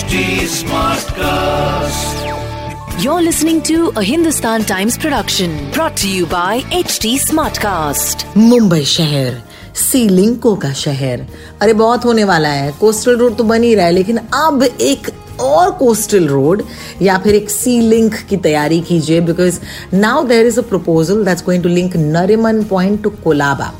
HD Smartcast. You're listening to a Hindustan Times production brought to you by HD Smartcast. Mumbai शहर सी लिंकों का शहर. अरे बहुत होने वाला है. कोस्टल रोड तो बन ही रहा है, लेकिन अब एक और कोस्टल रोड या फिर एक सी लिंक की तैयारी कीजिए, because now there is a proposal that's going to link Nariman point to Colaba.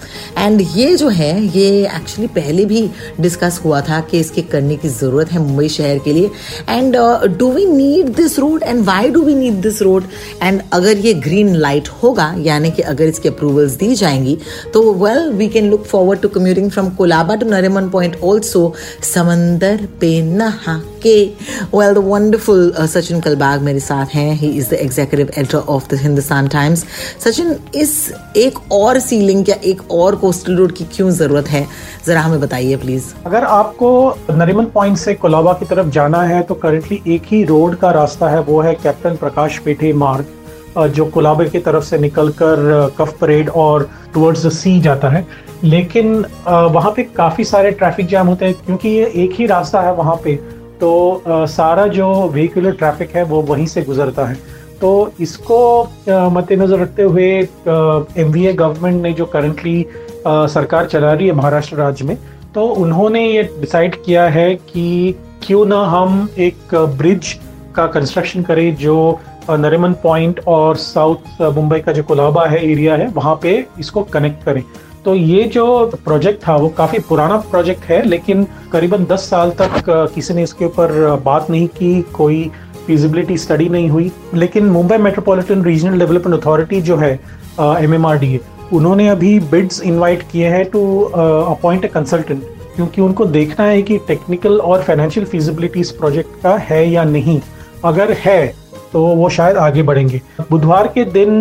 And ये जो है ये एक्चुअली पहले भी डिस्कस हुआ था कि इसके करने की ज़रूरत है मुंबई शहर के लिए. And do we need this road and why do we need this road. And अगर ये ग्रीन लाइट होगा यानी कि अगर इसके अप्रूवल्स दी जाएंगी तो well we can look forward to commuting from Colaba to Nariman point also समंदर पे नहा के. Well, the wonderful Sachin Kalbaag मेरे साथ हैं. He is the executive editor of the Hindustan Times. Sachin, इस एक और सीलिंग या एक और कोस्टल रोड की क्यों जरूरत है, जरा हमें बताइए प्लीज. अगर आपको नरिमन पॉइंट से कोलाबा की तरफ जाना है तो करंटली एक ही रोड का रास्ता है, वो है कैप्टन प्रकाश पेठे मार्ग, जो कोलाबा की तरफ से निकलकर कफ परेड और टुवर्ड्स द सी जाता है. लेकिन वहाँ पे काफी सारे ट्रैफिक जाम होते हैं क्योंकि ये एक ही रास्ता है वहाँ पे, तो सारा जो व्हीकुलर ट्रैफिक है वो वहीं से गुजरता है. तो इसको मद्देनजर रखते हुए एमवीए गवर्नमेंट ने जो करंटली सरकार चला रही है महाराष्ट्र राज्य में, तो उन्होंने ये डिसाइड किया है कि क्यों ना हम एक ब्रिज का कंस्ट्रक्शन करें जो नरिमन पॉइंट और साउथ मुंबई का जो कोलाबा है एरिया है वहाँ पे इसको कनेक्ट करें. तो ये जो प्रोजेक्ट था वो काफ़ी पुराना प्रोजेक्ट है, लेकिन करीबन 10 साल तक किसी ने इसके ऊपर बात नहीं की, कोई फिजिबिलिटी स्टडी नहीं हुई. लेकिन Mumbai metropolitan regional development authority जो है MMRDA, उन्होंने अभी बिड्स इनवाइट किए हैं टू अपॉइंट अ कंसल्टेंट, क्योंकि उनको देखना है कि टेक्निकल और फाइनेंशियल फिजिबिलिटी इस प्रोजेक्ट का है या नहीं. अगर है तो वो शायद आगे बढ़ेंगे. बुधवार के दिन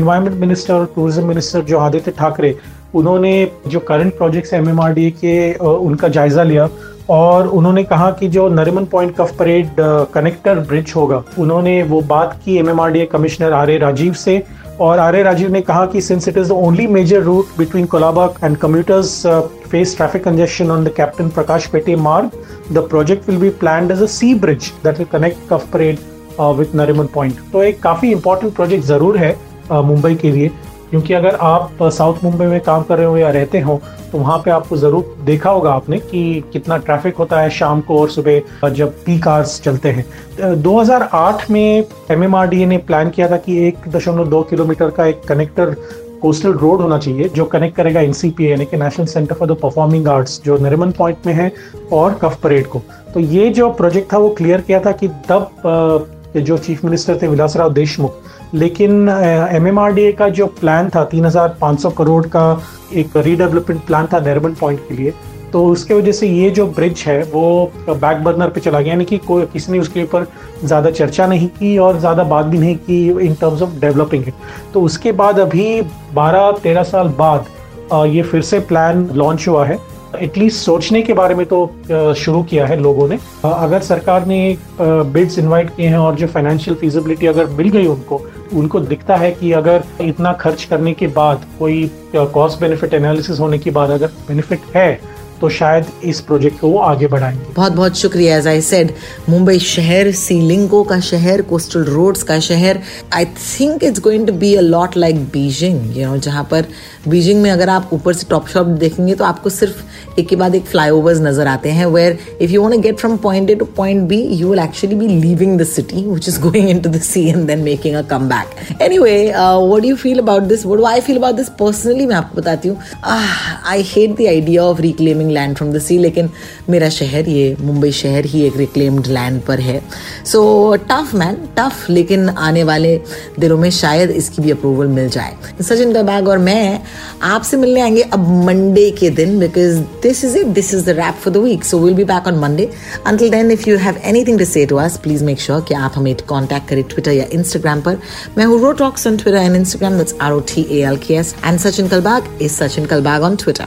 एनवायरमेंट मिनिस्टर और टूरिज्म मिनिस्टर जो आदित्य ठाकरे, उन्होंने जो करंट प्रोजेक्ट्स हैं MMRDA के उनका जायज़ा लिया और उन्होंने कहा कि जो नरिमन पॉइंट कफ परेड कनेक्टर ब्रिज होगा, उन्होंने वो बात की MMRDA commissioner R A Rajiv से. और आर ए राजीव ने कहा कि since it is the only major route between Colaba and commuters face traffic congestion on the Captain Prakash Pethe Marg, the project will be planned as a sea bridge that will connect Cuff Parade with Nariman Point. तो एक काफ़ी important project ज़रूर है मुंबई के लिए, क्योंकि अगर आप साउथ मुंबई में काम कर रहे हो या रहते हो तो वहाँ पे आपको ज़रूर देखा होगा आपने कि कितना ट्रैफिक होता है शाम को और सुबह जब पीक आवर्स चलते हैं. 2008 में MMRDA ने प्लान किया था कि 1.2 किलोमीटर का एक कनेक्टर कोस्टल रोड होना चाहिए जो कनेक्ट करेगा NCPA यानी कि national centre for the performing arts जो नरिमन पॉइंट में है और कफ परेड को. तो ये जो प्रोजेक्ट था वो क्लियर किया था कि तब जो चीफ मिनिस्टर थे विलासराव देशमुख, लेकिन MMRDA का जो प्लान था 3,500 करोड़ का एक रीडेवलपमेंट प्लान था नरिमन पॉइंट के लिए, तो उसके वजह से ये जो ब्रिज है वो बैक बर्नर पे चला गया, यानी कि किसी ने उसके ऊपर ज़्यादा चर्चा नहीं की और ज़्यादा बात भी नहीं की in terms of developing it. तो उसके बाद अभी 12-13 साल बाद ये फिर से प्लान लॉन्च हुआ है. एटलीस्ट सोचने के बारे में तो शुरू किया है लोगों ने. अगर सरकार ने बिड्स इनवाइट किए हैं और जो फाइनेंशियल फिजिबिलिटी अगर मिल गई उनको दिखता है कि अगर इतना खर्च करने के बाद कोई कॉस्ट बेनिफिट एनालिसिस होने के बाद अगर बेनिफिट है तो शायद इस प्रोजेक्ट को वो आगे बढ़ाएंगे. बहुत बहुत शुक्रिया. एज आई सेड, मुंबई शहर सीलिंगों का शहर, कोस्टल रोड्स का शहर. I think it's going to be a lot like Beijing, you know, जहाँ पर बीजिंग में अगर आप ऊपर से टॉप शॉप देखेंगे तो आपको सिर्फ एक के बाद एक फ्लाईओवर्स नजर आते हैं. Where if you want to get from point A to point B you will actually be leaving the city which is going into the sea and then making a comeback. Anyway, what do you feel about this? What do I feel about this personally? मैं आपको बताती हूँ, I hate the idea of reclaiming land from the sea, लेकिन मेरा शहर ये मुंबई शहर ही एक रिक्लेम्ड लैंड पर है. सो टफ मैन, टफ, लेकिन आने वाले दिनों में शायद इसकी भी अप्रूवल मिल जाए. सचिन कलबाग और मैं आपसे मिलने आएंगे अब मंडे के दिन, because this is it, this is the wrap for the week. So will be back on Monday. Until then, if you have anything to say to us, please make sure कि आप हमें contact करें Twitter या Instagram पर. मैं हूँ Ro talks on Twitter and Instagram, that's ROTALKS, and Sachin Kalbag is Sachin Kalbag on Twitter.